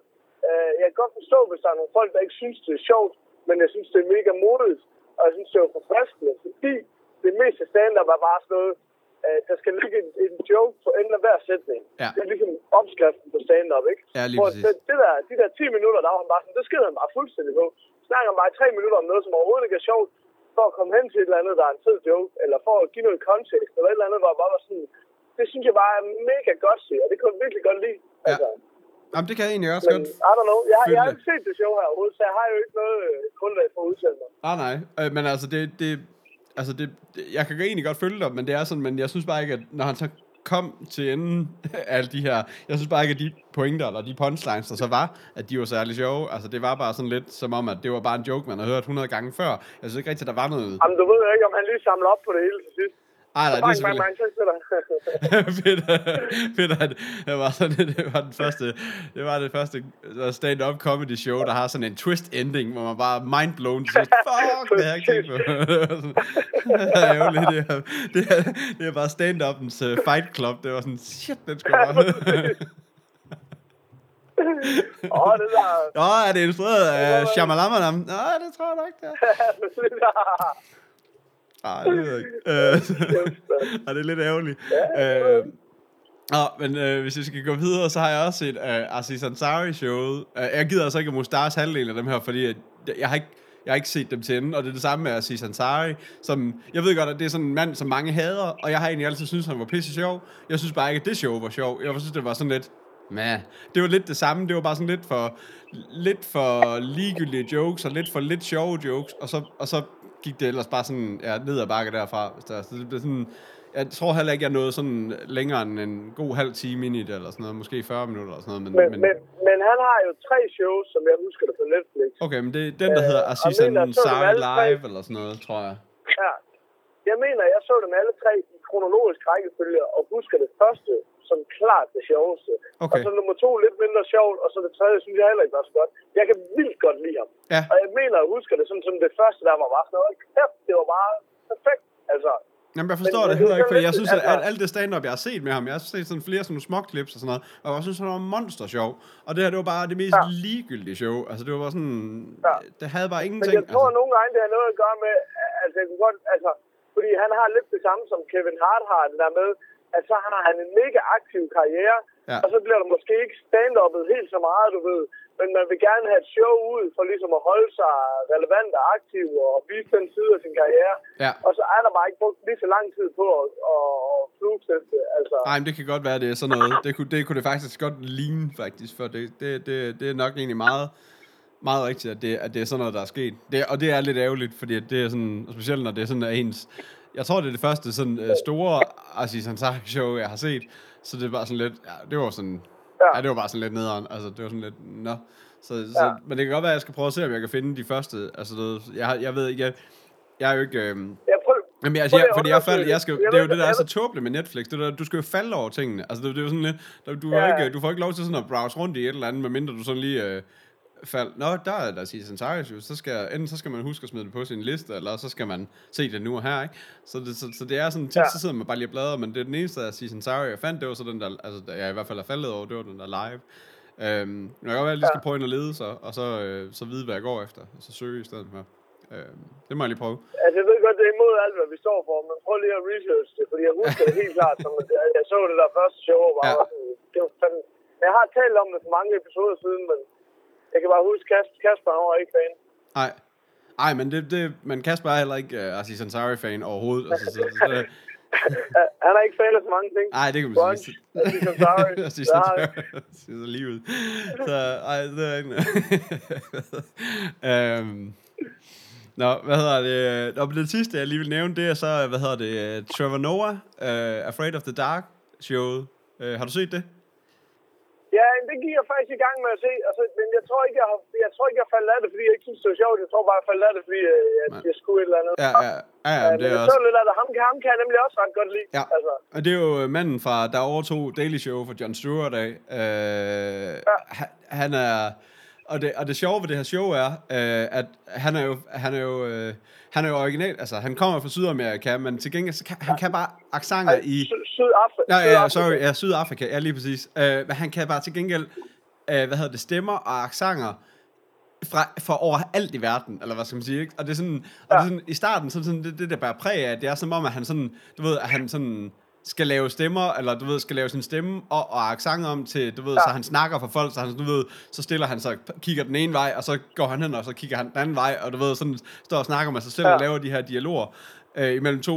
jeg kan godt forstå, hvis der er nogle folk, der ikke synes, det er sjovt, men jeg synes, det er mega modigt, og jeg synes, det er forfriskende, fordi det meste stand-up er bare sådan noget, der skal ligge en joke på enden af hver sætning. Ja. Det er ligesom opskriften på stand-up, ikke? Ja, lige præcis. De der 10 minutter, der var han bare sådan, det skider han bare fuldstændig på. Snakker han bare i 3 minutter om noget, som overhovedet ikke er sjovt, for at komme hen til et eller andet, der er en fed joke, eller for at give noget kontekst, eller et eller andet, hvor jeg bare var sådan, det synes jeg bare er mega godt set, og det kunne jeg virkelig godt lide. Ja. Altså. Jamen, det kan jeg egentlig også godt. I don't know. Jeg har ikke set det show her overhovedet, så jeg har jo ikke noget grundlag for at udtale mig. Nej. Men altså, jeg kan egentlig godt følge dig, men det er sådan, men jeg synes bare ikke, at når han så kom til enden af alle de her, jeg synes bare ikke, at de pointer eller de punchlines, der så var, at de var særlig sjove. Altså, det var bare sådan lidt som om, at det var bare en joke, man havde hørt 100 gange før. Jeg synes ikke rigtigt, at der var noget. Jamen, du ved ikke, om han lige samler op på det hele til sidst. Ej, nej, det er selvfølgelig... Peter, det var det første stand-up comedy show, der har sådan en twist-ending, hvor man bare mindblown siger, fuck, det har jeg ikke på. Det er bare stand-upens fight club. Det var sådan, shit, den skulle bare... er det instrueret af Shyamalan? Det tror jeg nok, det er. Ej, det ved jeg ikke. Det er lidt ærgerligt. Men hvis jeg skal gå videre, så har jeg også set Aziz Ansari-showet. Jeg gider altså ikke at Mustars halvdelen af dem her, fordi jeg har ikke set dem til enden, og det er det samme med Aziz Ansari, som, jeg ved godt, at det er sådan en mand, som mange hader, og jeg har egentlig altid syntes, han var pisse sjov. Jeg synes bare ikke, at det show var sjov. Jeg synes, det var sådan lidt... Mæh. Det var lidt det samme, det var bare sådan lidt for ligegyldige jokes, og lidt sjove jokes, og så gik det ellers bare sådan ned ad bakke derfra. Så det blev sådan, jeg tror heller ikke, jeg nåede sådan længere end en god halv time ind i det, eller sådan noget, måske 40 minutter eller sådan noget. Men han har jo 3 shows, som jeg husker det på Netflix. Okay, men det er den, der hedder Aziz Ansari Live, eller sådan noget, tror jeg. Ja, jeg mener, jeg så dem alle 3 i kronologisk rækkefølge, og husker det første som klart det sjoveste. Okay. Og så nummer 2 lidt mindre sjovt, og så det tredje, synes jeg heller ikke var så godt. Jeg kan vildt godt lide ham. Ja. Og jeg mener, jeg husker det sådan, som det første, der var bare sådan noget. Det var bare perfekt, altså. Jamen, jeg forstår det heller ikke, for jeg synes, at alt det stand-up, jeg har set med ham, jeg har set sådan flere sådan småklips og sådan noget, og jeg synes, han var monster sjov. Og det her, det var bare det mest ligegyldige show. Altså, det var bare sådan... Ja. Det havde bare ingenting. Men jeg tror, nogle gange, det har noget at gøre med... Altså, jeg kunne godt... Altså, fordi han har lidt det samme, som Kevin Hart har, det der med... at så har han en mega aktiv karriere, og så bliver der måske ikke stand-uppet helt så meget, du ved. Men man vil gerne have et show ud for ligesom at holde sig relevant og aktiv og vise den side af sin karriere. Ja. Og så er der bare ikke brugt lige så lang tid på at flugteste. Altså. Nej, men det kan godt være, det er sådan noget. Det kunne det faktisk godt ligne, faktisk. For det er nok egentlig meget, meget rigtigt, at det er sådan noget, der er sket. Og det er lidt ærgerligt, fordi det er sådan, specielt når det er sådan ens... Jeg tror, det er det første sådan store Aziz Ansari-show, jeg har set. Så det var sådan lidt... Ja, det var sådan... Ja, det var bare sådan lidt nederen. Altså, det var sådan lidt... Nå. Så, men det kan godt være, at jeg skal prøve at se, om jeg kan finde de første... Altså, jeg ved ikke... Jeg er jo ikke... Jamen, altså, fordi det er jo det, der er så tåbeligt med Netflix. Det der, du skal jo falde over tingene. Altså, det er jo sådan lidt... Du får ikke lov til sådan at browse rundt i et eller andet, medmindre du sådan lige... Nå, der er Aziz Ansari, så skal man huske at smide det på sin liste, eller så skal man se det nu og her, ikke? Så det er sådan, tit så sidder man bare lige og bladrer, men det er den eneste Aziz Ansari, jeg fandt, det var så den der, altså jeg i hvert fald er faldet over, det var den der live. Jeg kan godt være, jeg lige skal prøve ind og lede sig, og så vide, hvad jeg går efter, og så søge i stedet for. Det må jeg lige prøve. Altså jeg ved godt, det er imod alt, hvad vi står for, men prøv lige at research det, fordi jeg husker det helt klart, som jeg så det der første show, det var fandme. Jeg har talt om det for mange episoder siden, men jeg kan bare huske, Kasper var ikke fan. Nej, men Kasper er heller ikke Aziz Ansari-fan overhovedet. Altså, så. Han er ikke fan af så mange ting. Nej, det kan man Brunch, sige. Aziz Ansari. Aziz Ansari. Så lige ud. Så, ej, det er ikke Nå, hvad hedder det? Og det sidste, jeg lige vil nævne, det er så, hvad hedder det? Trevor Noah, Afraid of the Dark showet. Har du set det? Ja, det gik jeg faktisk i gang med at se, altså, men jeg tror ikke, jeg faldt af det, fordi jeg ikke synes, det var sjovt. Jeg tror bare, jeg faldt af det, fordi jeg skulle et eller andet. Men det er også... lidt af det. Ham kan jeg nemlig også ret godt lide. Ja, altså. Og det er jo manden fra, der overtog Daily Show for Jon Stewart af. Han er... Og det sjove ved det her show er, at han er jo original, altså han kommer fra Sydamerika, men til gengæld, så han kan bare accenter i... Sydafrika. Ja, Sydafrika, ja, lige præcis. Men han kan bare til gengæld, stemmer og accenter fra overalt i verden, eller hvad skal man sige, ikke? Og det er sådan, i starten, sådan det der bare præg af, det er som om, at han sådan, du ved, at han sådan... skal lave stemmer, eller du ved, skal lave sin stemme og accent om til, du ved, så han snakker for folk, så han, du ved, så stiller han sig, kigger den ene vej, og så går han hen, og så kigger han den anden vej, og du ved, sådan står og snakker med sig selv og laver de her dialoger imellem to,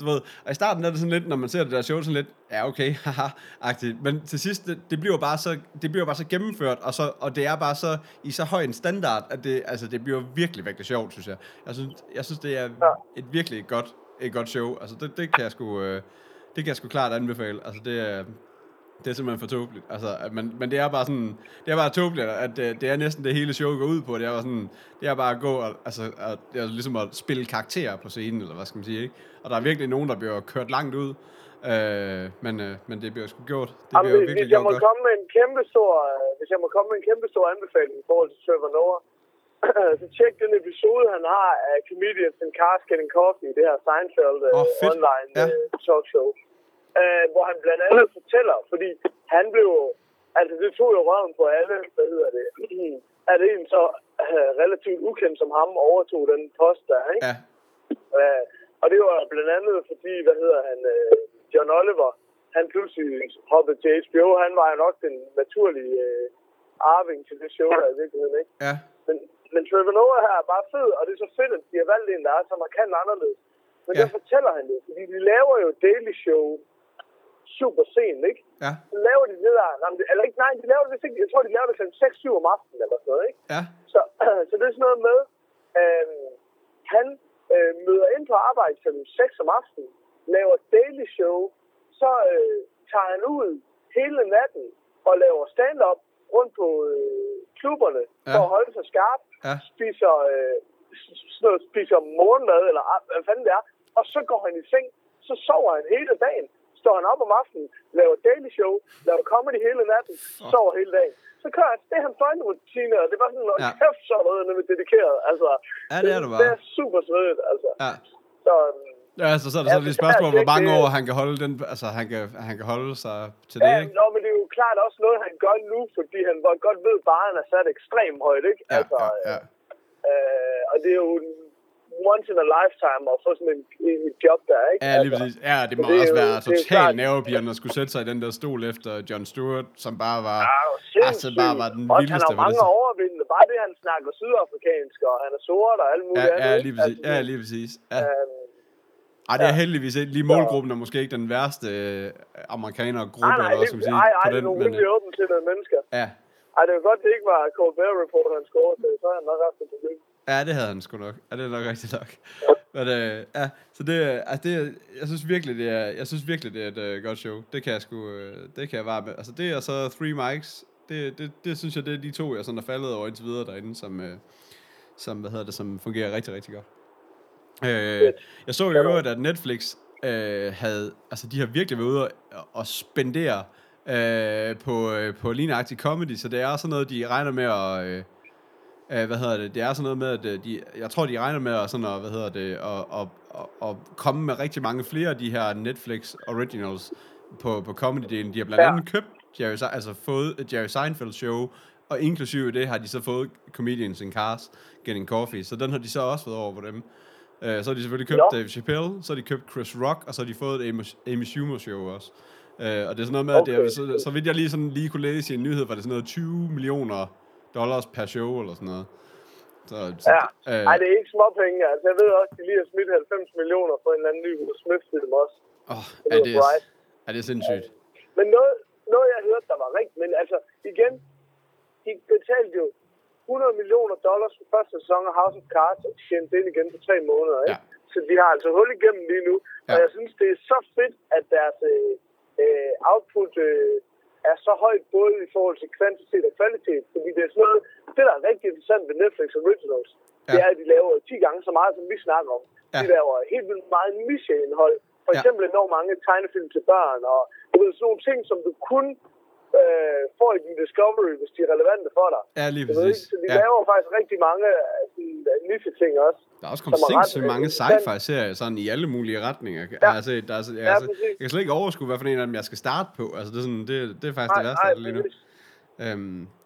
du ved, og i starten er det sådan lidt, når man ser det der show, sådan lidt, ja okay, haha-agtigt, men til sidst, det bliver bare så gennemført, og det er bare så, i så høj en standard, at det, altså, det bliver virkelig, virkelig sjovt, synes jeg. Jeg synes, det er et virkelig godt show, altså det kan jeg sgu... Det kan jeg sgu klart anbefale. Altså, det er simpelthen for tåbeligt. Altså, men det er bare sådan... Det er bare tåbeligt, at det er næsten det hele show går ud på. Det er bare sådan... Det er bare at gå og... Altså, ligesom at spille karakterer på scenen, eller hvad skal man sige, ikke? Og der er virkelig nogen, der bliver kørt langt ud. Men det bliver sgu gjort. Det bliver virkelig gjort. Hvis jeg må komme med en kæmpe stor anbefaling i forhold til Trevor Noah, så tjek den episode, han har af Comedians in Cars Getting Coffee, det her Seinfeld online talkshow. Hvor han blandt andet fortæller, fordi han blev... Altså, det tog jo røven på alle, hvad hedder det, at en så relativt ukendt som ham overtog den post der, ikke? Ja. Og det var blandt andet, fordi, John Oliver, han pludselig hoppede til HBO. Han var jo nok den naturlige arving til det show, der i virkeligheden, ikke? Ja. Men Trevor Noah her er bare fed, og det er så fedt, at de har valgt en, der er så markant anderledes. Men det fortæller han jo, fordi de laver jo Daily Show super sent, ikke? Ja. Så laver de det der... Eller ikke, nej, de laver det ikke. Jeg tror, de laver det kl. 6-7 om aftenen eller sådan noget, ikke? Ja. Så det er sådan noget med, han møder ind på arbejde kl. 6 om aftenen, laver Daily Show, så tager han ud hele natten og laver stand-up rundt på... klubberne, for at holde sig skarp, spiser morgenmad, eller hvad fanden det er, og så går han i seng, så sover han hele dagen, står han op om aftenen, laver Daily Show, laver comedy hele natten, sover hele dagen. Så kører han, det er hans døgnrutine, og det er bare sådan, kæft, så er noget, når vi er dedikeret, altså. Ja, det er det bare. Det er super svedigt, altså. Ja. Så er det et spørgsmål, hvor mange år han kan holde den, altså han kan holde sig til det, ikke? Men det er jo klart også noget, han gør nu, fordi han godt ved, bare han er sat ekstremt højt, ikke? Og det er jo once in a lifetime at få sådan et job der, ikke? Ja, lige præcis. Ja, det må også være totalt nervepirrende at skulle sætte sig i den der stol efter Jon Stewart, som bare var, bare var den vildeste. Han har mange overvindende. Bare det, han snakker sydafrikansk, og han er sort og alt muligt. Ja, lige præcis. Ja, lige præcis. Ja. Ej, det er heldigvis ikke. Lige målgruppen er måske ikke den værste amerikanergruppe, eller hvad skal man sige. Nej, det er nogle virkelig åbensindede mennesker. Ja. Ej, det var godt, det ikke var Colbert-reporter, han scorede til. Så er han nok haft et problem. Ja, det havde han sgu nok. Ja, det er nok rigtigt nok. Men, ja, så det, altså det, jeg synes virkelig, det er et godt show. Det kan jeg sgu, det kan jeg være med. Altså det er så Three Mics. Det synes jeg, det er de to, jeg sådan er faldet over indtil videre derinde, som som fungerer rigtig, rigtig godt. Jeg så jo øvrigt, at Netflix havde, altså de har virkelig været ude og spendere på lignende comedy, så det er sådan noget, de regner med at, det er sådan noget med, at jeg tror, de regner med at sådan noget, at komme med rigtig mange flere af de her Netflix originals på comedy-delen. De har blandt andet købt, fået Jerry Seinfeld show, og inklusive det har de så fået Comedians in Cars Getting Coffee, så den har de så også fået over på dem. Så har de selvfølgelig købt Dave Chappelle, så har de købt Chris Rock, og så har de fået Amy Schumer show også. Og det er sådan noget med, at det er, så vidt jeg lige kunne læse i en nyhed, var det sådan noget $20 million per show, eller sådan noget. Nej, det er ikke småpenge, altså. Jeg ved også, at de lige har smidt 90 millioner på en eller anden ny Smith-film også. Det er sindssygt. Men noget, jeg hørte, der var rigtigt, men altså, igen, de betalte jo $100 million for første sæson af House of Cards, og de tjente ind igen på 3 måneder, ikke? Ja. Så de har altså hul igennem lige nu, og jeg synes, det er så fedt, at deres output er så højt, både i forhold til kvantitet og kvalitet, fordi det er sådan noget, det der er rigtig interessant ved Netflix Originals, det er, at de laver 10 gange så meget, som vi snakker om. De laver helt vildt meget niche-indhold, for eksempel enormt mange tegnefilm til børn, og sådan nogle ting, som du kun får i din Discovery, hvis de er relevante for dig. Ja, lige præcis. Så de laver faktisk rigtig mange niche-ting også. Der er også kommet sindssygt mange sci-fi-serier sådan i alle mulige retninger. Ja, altså, jeg kan slet ikke overskue, hvad for en af dem jeg skal starte på. Altså, det er, sådan, det er faktisk det værste af det lige nu.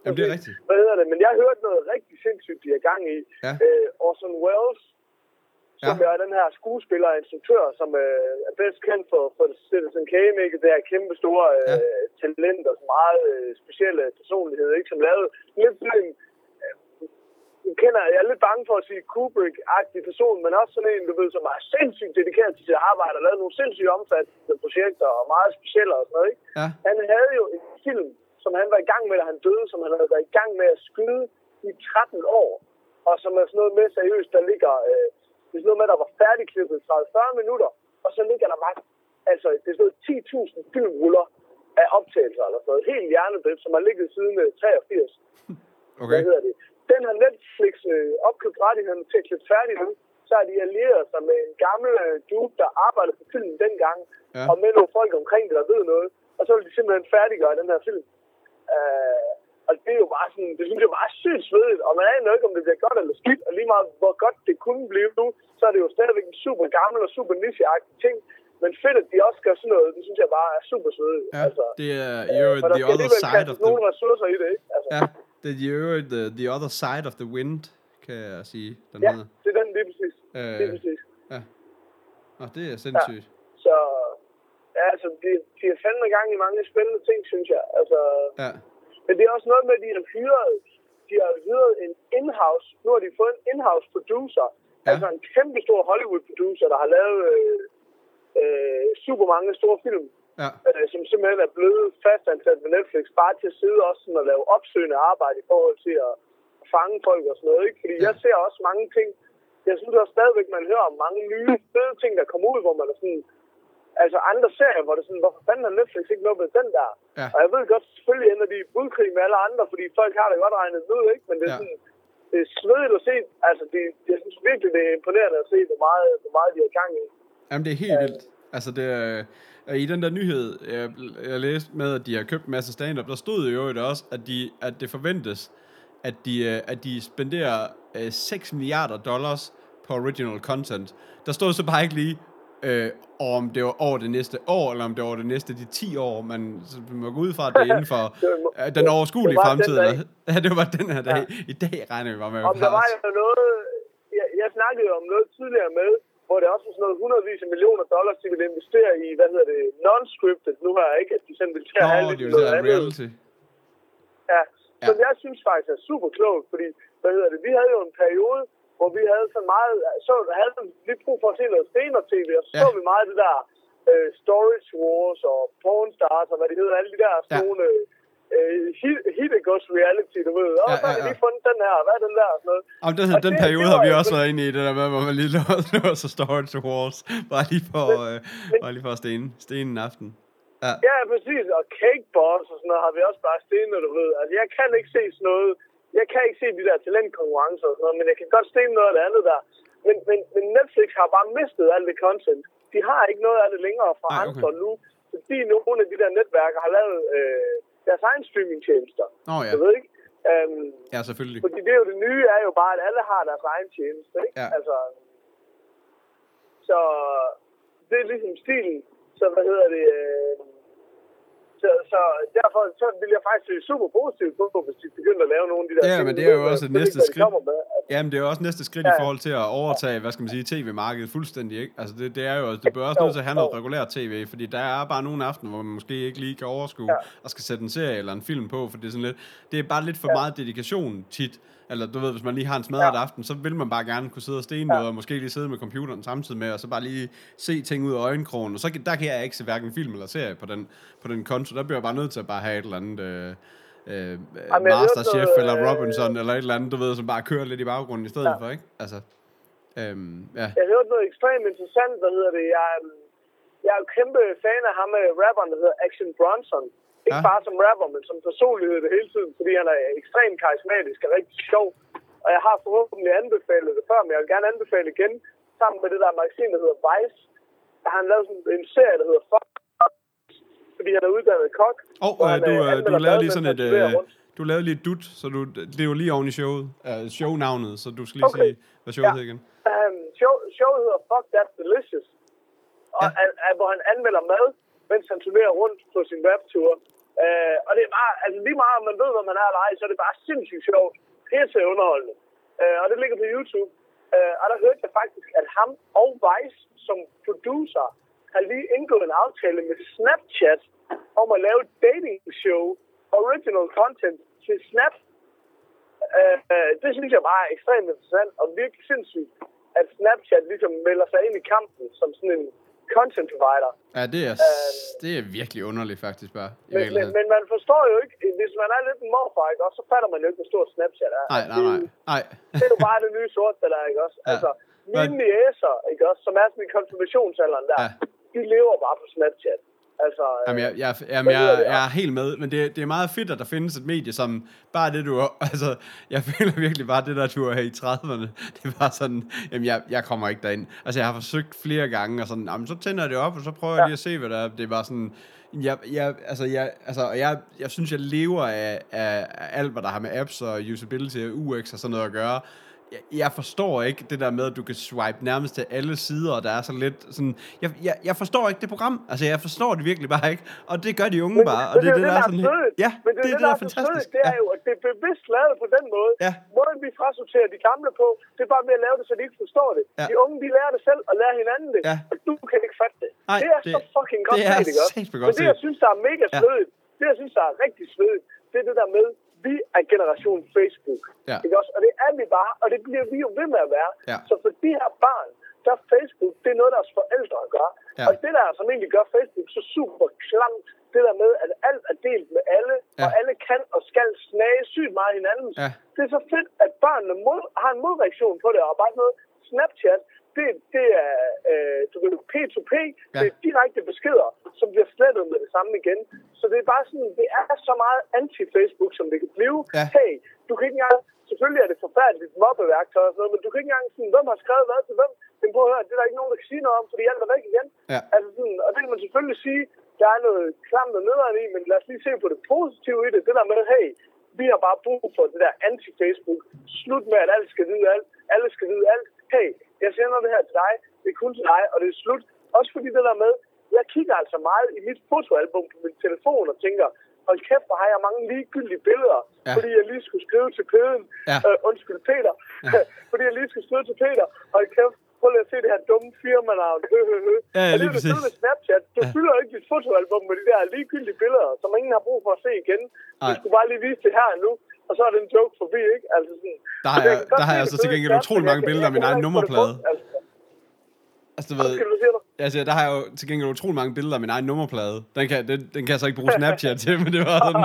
Jamen, det er rigtigt. Hvad hedder det? Men jeg har hørt noget rigtig sindssygt, de er gang i. Orson Welles, som er den her skuespiller og instruktør, som er bedst kendt for Citizen Kane, ikke? Det her kæmpe store talent og meget specielle personlighed, ikke? Som lavede lidt sådan en, jeg er lidt bange for at sige Kubrick-agtig person, men også sådan en, du ved, som er sindssygt dedikeret til sit arbejde og lavede nogle sindssygt omfattende projekter og meget specielle og sådan noget, ikke? Ja. Han havde jo en film, som han var i gang med, da han døde, som han havde været i gang med at skyde i 13 år, og som er sådan noget med seriøst, der ligger... det er sådan noget med, der var færdigklippet 30-40 minutter, og så ligger der bare, altså det er sådan noget 10.000 filmruller af optagelser, eller sådan noget, helt hjernedrift, som har ligget siden 83. Okay. Hedder det? Den har Netflix opkøbt rettighederne til at klippe færdig nu, så har de allieret sig med en gammel dude, der arbejdede på filmen dengang, og med nogle folk omkring det, der ved noget, og så vil de simpelthen færdiggøre den her film. Og det er jo bare sådan, det synes jeg bare sygt svedigt, og man aner ikke, om det bliver godt eller skidt, og lige meget hvor godt det kunne blive nu, så er det jo stadigvæk en super gammel og super niche-agtig ting, men fedt, at de også gør sådan noget, det synes jeg bare er super svedigt. Ja, altså, det er jo The Other Side of the Wind. Nogle ressourcer i det, ikke? Altså. Ja, det er jo The Other Side of the Wind, kan jeg sige. Den hedder. Det er den lige præcis. Ja. Og det er sindssygt. Ja. Så, altså, de er fandme i gang i mange spændende ting, synes jeg. Altså, men det er også noget med, at de har hyret en in-house, nu har de fået en in-house producer, altså en kæmpe stor Hollywood producer, der har lavet super mange store film, som simpelthen er blevet fastansat ved Netflix, bare til at sidde også sådan, og lave opsøgende arbejde i forhold til at fange folk og sådan noget, ikke? Fordi jeg ser også mange ting, jeg synes også stadigvæk, man hører om mange nye fede ting, der kommer ud, hvor man er sådan... Altså andre serier, hvor det er sådan, hvorfor fanden har Netflix ikke noget med den der? Ja. Og jeg ved godt, selvfølgelig ender de i budkrig med alle andre, fordi folk har det godt regnet ud, ikke? Men det er sådan, det er svedigt at se. Altså, jeg synes virkelig, det er imponerende at se, hvor meget de er i gang i. Jamen, det er helt vildt. Altså, det er, i den der nyhed, jeg læste med, at de har købt en masse stand-up, der stod jo også, at det forventes, at de spenderer $6 milliarder på original content. Der stod så bare ikke lige... og om det var over det næste år, eller om det var over det næste 10 år, man går ud fra, at det er inden for den overskuelige fremtid. Det var bare den her dag. I dag regner vi bare med. Om der var noget, jeg snakkede om noget tidligere med, hvor det også var sådan noget $100 millioner, de ville investere i, hvad hedder det, non-scripted. Nu har jeg ikke, at de sådan vil tage alle det noget andet. Reality. Ja, som jeg synes faktisk er super klogt, fordi, hvad hedder det, vi havde jo en periode, hvor vi havde så meget, så havde vi lige brug for at se noget senere tv, og så så vi meget det der Storage Wars og Porn Stars, og hvad det hedder, alle de der store Hidegos reality, du ved. Og så har vi lige fundet den her, hvad er den der og sådan noget. Jamen, den periode har vi også været inde i, det der med, hvor man lige lå så Storage Wars, bare lige for at stene en aften. Ja, præcis, og Cake Boss og sådan noget har vi også bare stenet, du ved. Altså, jeg kan ikke se sådan noget. Jeg kan ikke se de der talentkonkurrencer og sådan noget, men jeg kan godt stene noget af det andet der. Men Netflix har bare mistet alt det content. De har ikke noget af det længere fra andre nu, fordi nogle af de der netværker har lavet deres egen streamingtjenester. Jeg ved ikke. Ja, selvfølgelig. Fordi det er jo det nye, er jo bare, at alle har deres egen tjeneste, ikke? Ja. Altså, så det er ligesom stilen. Så hvad hedder det? Så derfor vil jeg faktisk se super positivt på, hvis de begynder at lave nogle af de der ting. Ja, men det er jo også et næste skridt. Jamen, det er jo også næste skridt i forhold til at overtage, hvad skal man sige, tv-markedet fuldstændig, ikke? Altså, det er jo, det bør også nødt til at have noget regulært tv, fordi der er bare nogle aftener, hvor man måske ikke lige kan overskue og skal sætte en serie eller en film på, for det er sådan lidt, det er bare lidt for meget dedikation tit. Eller du ved, hvis man lige har en smadret aften, så vil man bare gerne kunne sidde og stene noget, og måske lige sidde med computeren samtidig med, og så bare lige se ting ud af øjenkrogen. Og så der kan jeg ikke se hverken film eller serie på den konto. Der bliver jeg bare nødt til at bare have et eller andet Masterchef eller Robinson eller et eller andet, du ved, som bare kører lidt i baggrunden i stedet for, ikke? Altså, Jeg hørte noget ekstremt interessant, hvad hedder det? Jeg er jo kæmpe fan af ham med rapperen, der hedder Action Bronson. Ikke bare som rapper, men som personlighed det hele tiden, fordi han er ekstremt karismatisk og rigtig sjov. Og jeg har forhåbentlig anbefalet det før, men jeg vil gerne anbefale igen, sammen med det der magasin, der hedder Vice. Der har han lavet sådan en serie, der hedder Fuck That's Delicious, fordi han er uddannet kok. Du lavede lige et dut, så det er jo lige oven i showet, shownavnet, så du skal lige sige, hvad showet hedder igen. Showet hedder Fuck That's Delicious, og hvor han anmelder mad, mens han turnerer rundt på sin webtur. Og det er bare, altså lige meget om man ved, hvor man er eller ej, så er det bare sindssygt sjovt. Pisse underholdende. Og det ligger på YouTube. Og der hørte jeg faktisk, at ham og Vice som producer har lige indgået en aftale med Snapchat om at lave et dating show, original content til Snap. Det synes jeg bare er ekstremt interessant og virkelig sindssygt, at Snapchat ligesom melder sig ind i kampen som sådan en content provider. Ja, det er virkelig underligt faktisk bare. Men man forstår jo ikke, hvis man er lidt en morfar, ikke også, så fatter man jo ikke, hvor stor Snapchat er. Nej. Det er jo bare det nye sorte, der er, ikke også? Ja. Altså, mine niæser, ikke også, som er sådan i konfirmationsalderen der, de lever bare på Snapchat. Altså, jeg er helt med, men det er meget fedt, at der findes et medie, som bare det, du... Altså, jeg føler virkelig bare det, der du er her i 30'erne. Det var sådan, jamen, jeg kommer ikke derind. Altså, jeg har forsøgt flere gange, og sådan, jamen, så tænder jeg det op, og så prøver jeg lige at se, hvad der er. Det var sådan... Jeg synes, jeg lever af alt, hvad der har med apps og usability og UX og sådan noget at gøre. Jeg forstår ikke det der med, at du kan swipe nærmest til alle sider, og der er så lidt sådan... Jeg forstår ikke det program. Altså, jeg forstår det virkelig bare ikke. Og det gør de unge bare. Og det er det, der er sådan... Ja, men det er fantastisk. Det er jo, at det er bevidst lavet på den måde. Ja. Måden vi frasorterer de gamle på, det er bare ved at lave det, så de ikke forstår det. Ja. De unge, de lærer det selv og lærer hinanden det. Ja. Og du kan ikke fatte det. Ej, det er så fucking godt. Men det, jeg synes, der er mega svedigt, det, jeg synes, der er rigtig svedigt, det er det der med... Vi er generation Facebook, ikke også? Og det er vi bare, og det bliver vi jo ved med at være. Ja. Så for de her barn, der er Facebook, det er noget, deres forældre gør. Ja. Og det der, som egentlig gør Facebook så super klamt, det der med, at alt er delt med alle, og alle kan og skal snage sygt meget hinanden. Ja. Det er så fedt, at børnene har en modreaktion på det, og bare noget Snapchat, det er P2P, det er direkte beskeder, som bliver slettet med det samme igen. Så det er bare sådan, det er så meget anti-Facebook, som det kan blive. Ja. Hey, du kan ikke engang, selvfølgelig er det forfærdeligt mobbeværktøj og sådan noget, men du kan ikke engang sådan, hvem har skrevet hvad til hvem? Men prøv at høre, det er der ikke nogen, der kan sige noget om, fordi alt er væk igen. Ja. Altså sådan, og det kan man selvfølgelig sige, der er noget klamt og nederen i, men lad os lige se på det positive i det. Det der med, hey, vi har bare brug for det der anti-Facebook. Slut med, at alle skal vide alt. Alle skal vide alt. Hey, jeg sender det her til dig, det er kun til dig, og det er slut. Også fordi det der med, jeg kigger altså meget i mit fotoalbum på min telefon og tænker, hold kæft, hvor har jeg mange ligegyldige billeder, ja. Fordi jeg lige skulle skrive til Peden. Ja. Undskyld, Peter. Ja. Fordi jeg lige skulle skrive til Peter. Hold kæft, prøv lige at se det her dumme firmanavn. Ja, og det er jo det med Snapchat. Du fylder jo ikke dit fotoalbum med de der ligegyldige billeder, som ingen har brug for at se igen. Du skulle bare lige vise det her nu. Og så er det en joke forbi, ikke? Altså sådan, der har jeg altså til gengæld utrolig mange billeder af min egen nummerplade. Altså, du ved, altså, der har jeg jo til gengæld utrolig mange billeder af min egen nummerplade. Den kan jeg så ikke bruge Snapchat til, men det var sådan,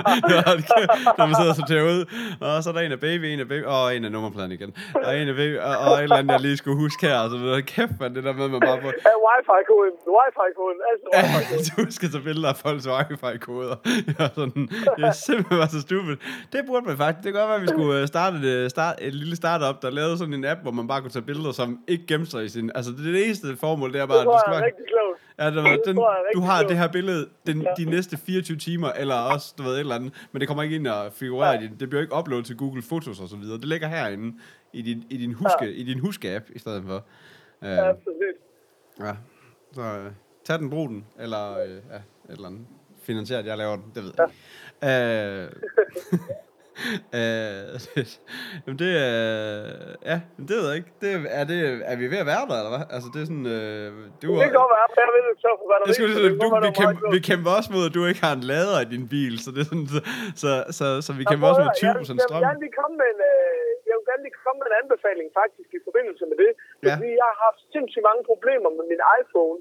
når man sidder så tæt ud. Og så er der en af baby, og en af nummerpladen igen. Og en af baby, og et eller andet, jeg lige skulle huske her. Altså, kæft, man, det der med, man bare får... Ja, Wi-Fi-koden, altså Wi-Fi-koden. Du skal tage billeder af folks Wi-Fi-koder. Jeg er simpelthen bare så stupid. Det burde man faktisk. Det kan godt være, at vi skulle starte et lille startup, der lavede sådan en app, hvor man bare kunne tage billeder, som ikke gemte sig i sin... Altså, det er det eneste formål, det er bare... Det tror jeg er rigtig klogt. Ja, du har det her billede de næste 24 timer, eller også, du ved, et eller andet, men det kommer ikke ind og figurerer i det. Det bliver ikke uploadet til Google Fotos og så videre. Det ligger herinde i din huske-app i stedet for. Ja, præcis. Ja, så tag den, brug den, eller et eller andet. Finansieret, jeg laver den, det ved jeg. Jamen det ja, det ved jeg ikke. Er vi ved at være der, eller hvad? Altså det er sådan det går være der ved det så for hvad der. Det skulle vi kæmper også mod at du ikke har en lader i din bil, så det er sådan så vi kæmper også mod 20% strøm. Jeg vil gerne lige komme med en anbefaling faktisk i forbindelse med det, fordi jeg har haft sindssygt mange problemer med min iPhone.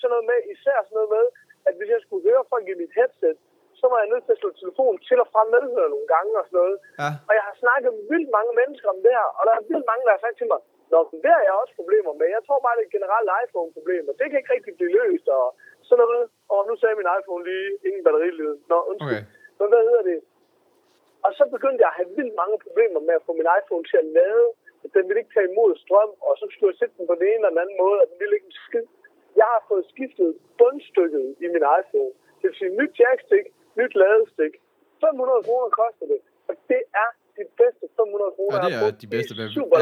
Sådan noget med især sådan noget med at hvis jeg skulle høre folk i mit headset, så var jeg nødt til at slå telefonen til og fra medhører nogle gange og sådan noget. Ja. Og jeg har snakket med vildt mange mennesker om det her, og der er vildt mange, der har sagt til mig, nå, det har jeg også problemer med. Jeg tror bare, det er et generelt iPhone-problem, og det kan ikke rigtig blive løst, og sådan noget. Og nu sagde min iPhone lige, ingen batterilyd. Nå, undskyld. Okay. Men hvad hedder det? Og så begyndte jeg at have vildt mange problemer med at få min iPhone til at lade. Den ville ikke tage imod strøm, og så skulle jeg sætte den på den ene eller den anden måde, og den ville ikke en skid. Jeg har fået skiftet bundstykket i min iPhone. Det vil sige, nyt jackstik, nyt ladestik. 500 kroner koster det. Og det er de bedste 500 kroner. Ja, det er de bedste.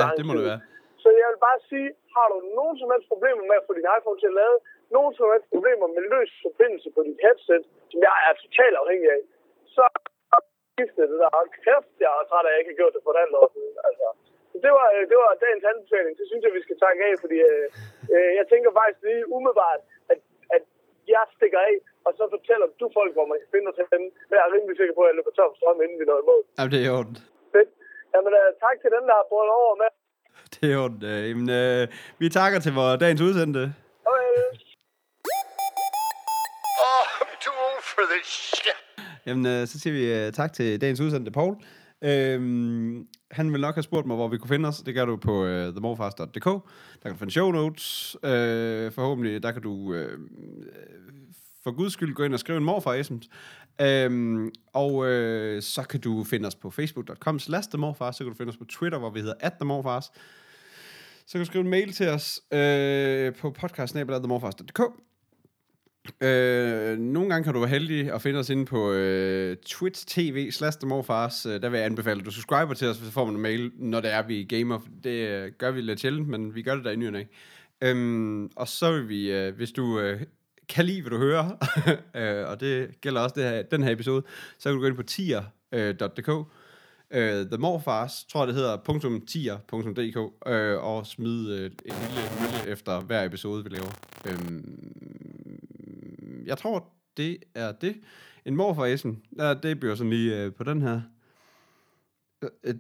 Ja, det må det være. Så jeg vil bare sige, har du nogen som helst problemer med at få din iPhone til at lade, nogen som helst problemer med løs forbindelse på dit headset, som jeg er totalt afhængig af, så skifter det der. Kæft, jeg er træt af, at jeg ikke har gjort det for den lov. Altså. Det var dagens anbefaling. Det synes jeg, vi skal takke af, fordi jeg tænker faktisk lige umiddelbart, at jeg stikker af, og så fortæller du folk, hvor man kan finde os henne. Jeg er rimelig sikker på, at jeg løber tør for strøm, inden vi når imod. Jamen, det er i orden. Fedt. Jamen, tak til den, der har brugt over med. Det er i orden. Jamen, vi takker til vores dagens udsendte. Okay. I'm too for this shit. Jamen, så siger vi tak til dagens udsendte, Poul. Han ville nok have spurgt mig, hvor vi kunne finde os. Det gør du på themorfars.dk. Der kan du finde show notes. Forhåbentlig, der kan du... for guds skyld, gå ind og skrive en morfar-ism. Og så kan du finde os på facebook.com/themorfars. Så kan du finde os på Twitter, hvor vi hedder @themorfars. Så kan du skrive en mail til os på podcast@themorfars.dk. Nogle gange kan du være heldig at finde os inde på twitch.tv/themorfars. Der vil jeg anbefale, at du subscriber til os, så får man en mail, når det er, vi gamer. Det gør vi lidt sjældent, men vi gør det der i ny og næ. Og så vil vi, hvis du... kan lide, hvad du hører, og det gælder også det her, den her episode, så kan du gå ind på tier.dk, The Morfars, tror jeg det hedder, .tier.dk, og smide en lille mølle efter hver episode, vi laver. Jeg tror, det er det. En morfar-essen, det bliver sådan lige på den her.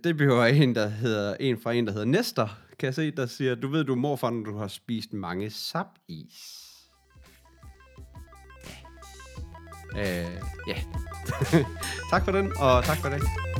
Det behøver en fra en, der hedder Nestor, kan jeg se, der siger, du ved, du er morfar, når du har spist mange sap-is. Ja. Tak for den, og tak for den.